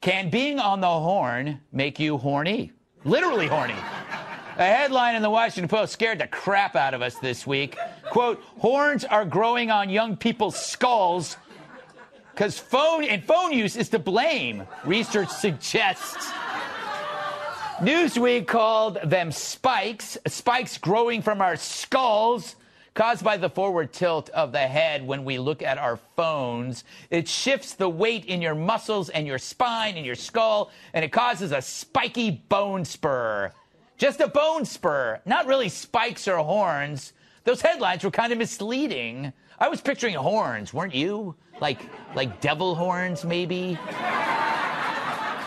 Can being on the horn make you horny? Literally horny. A headline in the Washington Post scared the crap out of us this week. Quote, horns are growing on young people's skulls because phone use is to blame, research suggests. Newsweek called them spikes growing from our skulls, caused by the forward tilt of the head when we look at our phones. It shifts the weight in your muscles and your spine and your skull, and it causes a spiky bone spur. Just a bone spur, not really spikes or horns. Those headlines were kind of misleading. I was picturing horns, weren't you? Like devil horns, maybe?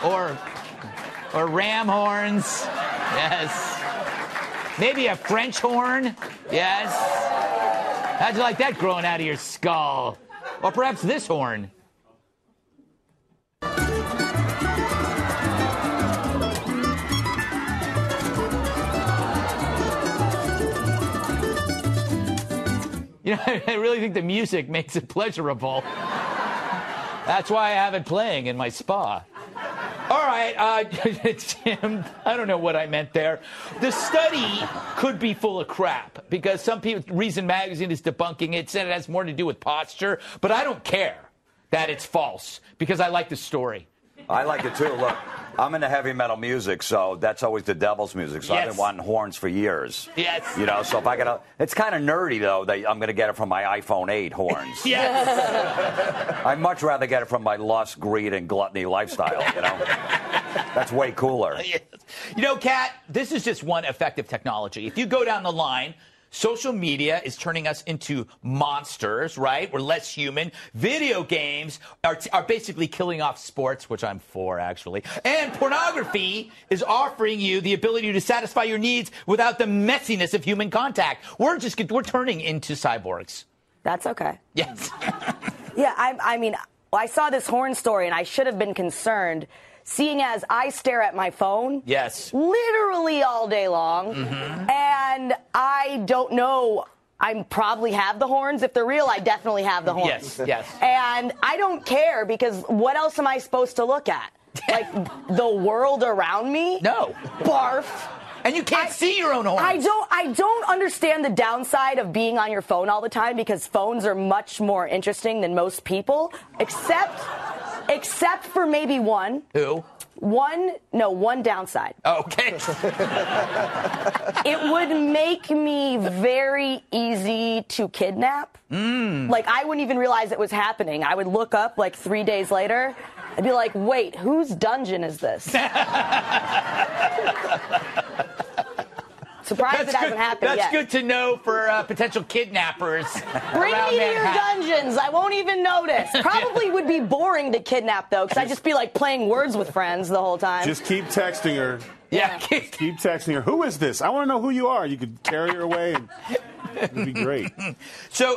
Or ram horns, yes. Maybe a French horn, yes. How'd you like that growing out of your skull? Or perhaps this horn. You know, I really think the music makes it pleasurable. That's why I have it playing in my spa. All right, Jim, I don't know what I meant there. The study could be full of crap because some people, Reason Magazine is debunking it, said it has more to do with posture, but I don't care that it's false because I like the story. I like it too. Look, I'm into heavy metal music, so that's always the devil's music. So yes. I've been wanting horns for years. Yes. You know, so if I gotta, it's kind of nerdy though that I'm gonna get it from my iPhone 8 horns. Yes. I'd much rather get it from my lust, greed, and gluttony lifestyle. You know, that's way cooler. Yes. You know, Kat, this is just one effective technology. If you go down the line. Social media is turning us into monsters, right? We're less human. Video games are basically killing off sports, which I'm for, actually. And pornography is offering you the ability to satisfy your needs without the messiness of human contact. We're turning into cyborgs. That's okay. Yes. Yeah, I saw this horn story, and I should have been concerned, seeing as I stare at my phone. Yes. Literally all day long. Mm-hmm. And I don't know. I probably have the horns. If they're real, I definitely have the horns. Yes, yes. And I don't care because what else am I supposed to look at? Like the world around me? No. Barf. And you can't see your own horns. I don't understand the downside of being on your phone all the time because phones are much more interesting than most people, except for maybe one. Who? One downside. Okay. It would make me very easy to kidnap. Like, I wouldn't even realize it was happening. I would look up, like, 3 days later. I'd be like, wait, whose dungeon is this? Surprised it hasn't happened yet. That's good to know for potential kidnappers. Bring me to your dungeons. I won't even notice. Probably would be boring to kidnap, though, because I'd just be, like, playing Words with Friends the whole time. Just keep texting her. Yeah. Keep texting her. Who is this? I want to know who you are. You could carry her away. And it would be great. So,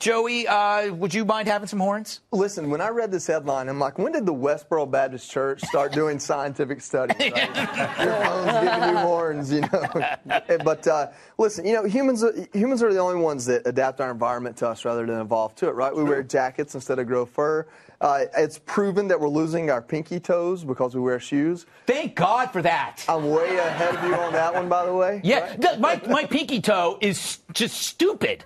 Joey, would you mind having some horns? Listen, when I read this headline, I'm like, when did the Westboro Baptist Church start doing scientific studies? Right? Your phone's giving you horns, you know. But listen, you know, humans are the only ones that adapt our environment to us rather than evolve to it, right? We wear jackets instead of grow fur. It's proven that we're losing our pinky toes because we wear shoes. Thank God for that. I'm way ahead of you on that one, by the way. Yeah, right? my pinky toe is just stupid.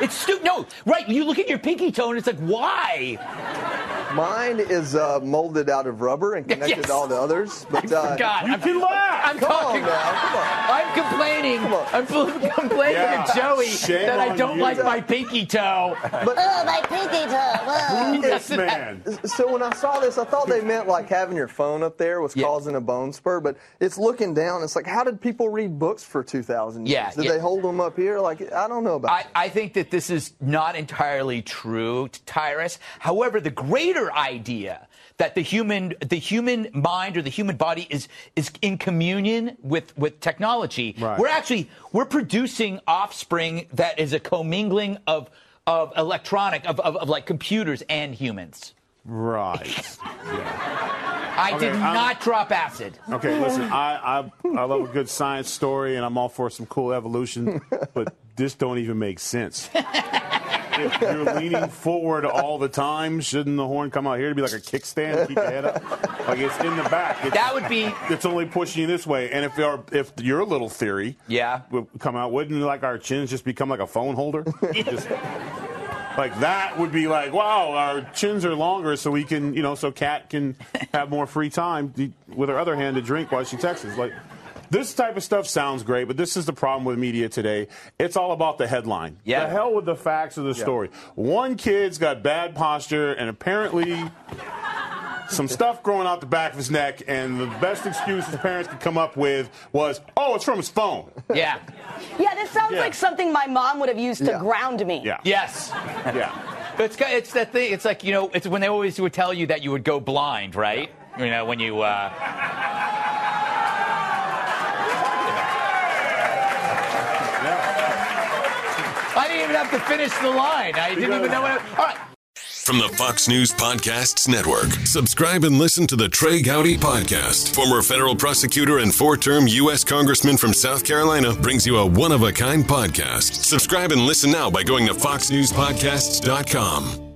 It's stupid. No, right, you look at your pinky toe and it's like, why? Mine is molded out of rubber and connected to all the others. But God, you can laugh. I'm talking. I'm complaining. I'm complaining to Joey that I don't like my pinky toe. But, my pinky toe. Wow. Who is man? So when I saw this, I thought they meant like having your phone up there was causing a bone spur, but it's looking down. It's like, how did people read books for 2,000 years? Did they hold them up here? Like, I don't know about that. I think that this is not entirely true, Tyrus. However, the greater idea that the human mind or the human body is in communion with technology. Right. We're producing offspring that is a commingling of like computers and humans. Right. Yeah. I did not drop acid. Okay, listen, I love a good science story, and I'm all for some cool evolution, but this don't even make sense. If you're leaning forward all the time, shouldn't the horn come out here to be like a kickstand, keep the head up? Like, it's in the back. It's only pushing you this way. And if your little theory would come out, wouldn't, like, our chins just become like a phone holder? Like, that would be like, wow, our chins are longer so we can, so Kat can have more free time with her other hand to drink while she texts us. Like, this type of stuff sounds great, but this is the problem with media today. It's all about the headline. Yeah. The hell with the facts of the story. One kid's got bad posture and apparently some stuff growing out the back of his neck, and the best excuse his parents could come up with was, oh, it's from his phone. Yeah. Yeah, this sounds like something my mom would have used to ground me. Yeah. Yes. Yeah. It's that thing. It's like, it's when they always would tell you that you would go blind, right? Yeah. When you... I didn't even have to finish the line. I didn't even know what I... All right. From the Fox News Podcasts Network, subscribe and listen to the Trey Gowdy Podcast. Former federal prosecutor and four-term U.S. Congressman from South Carolina brings you a one-of-a-kind podcast. Subscribe and listen now by going to foxnewspodcasts.com.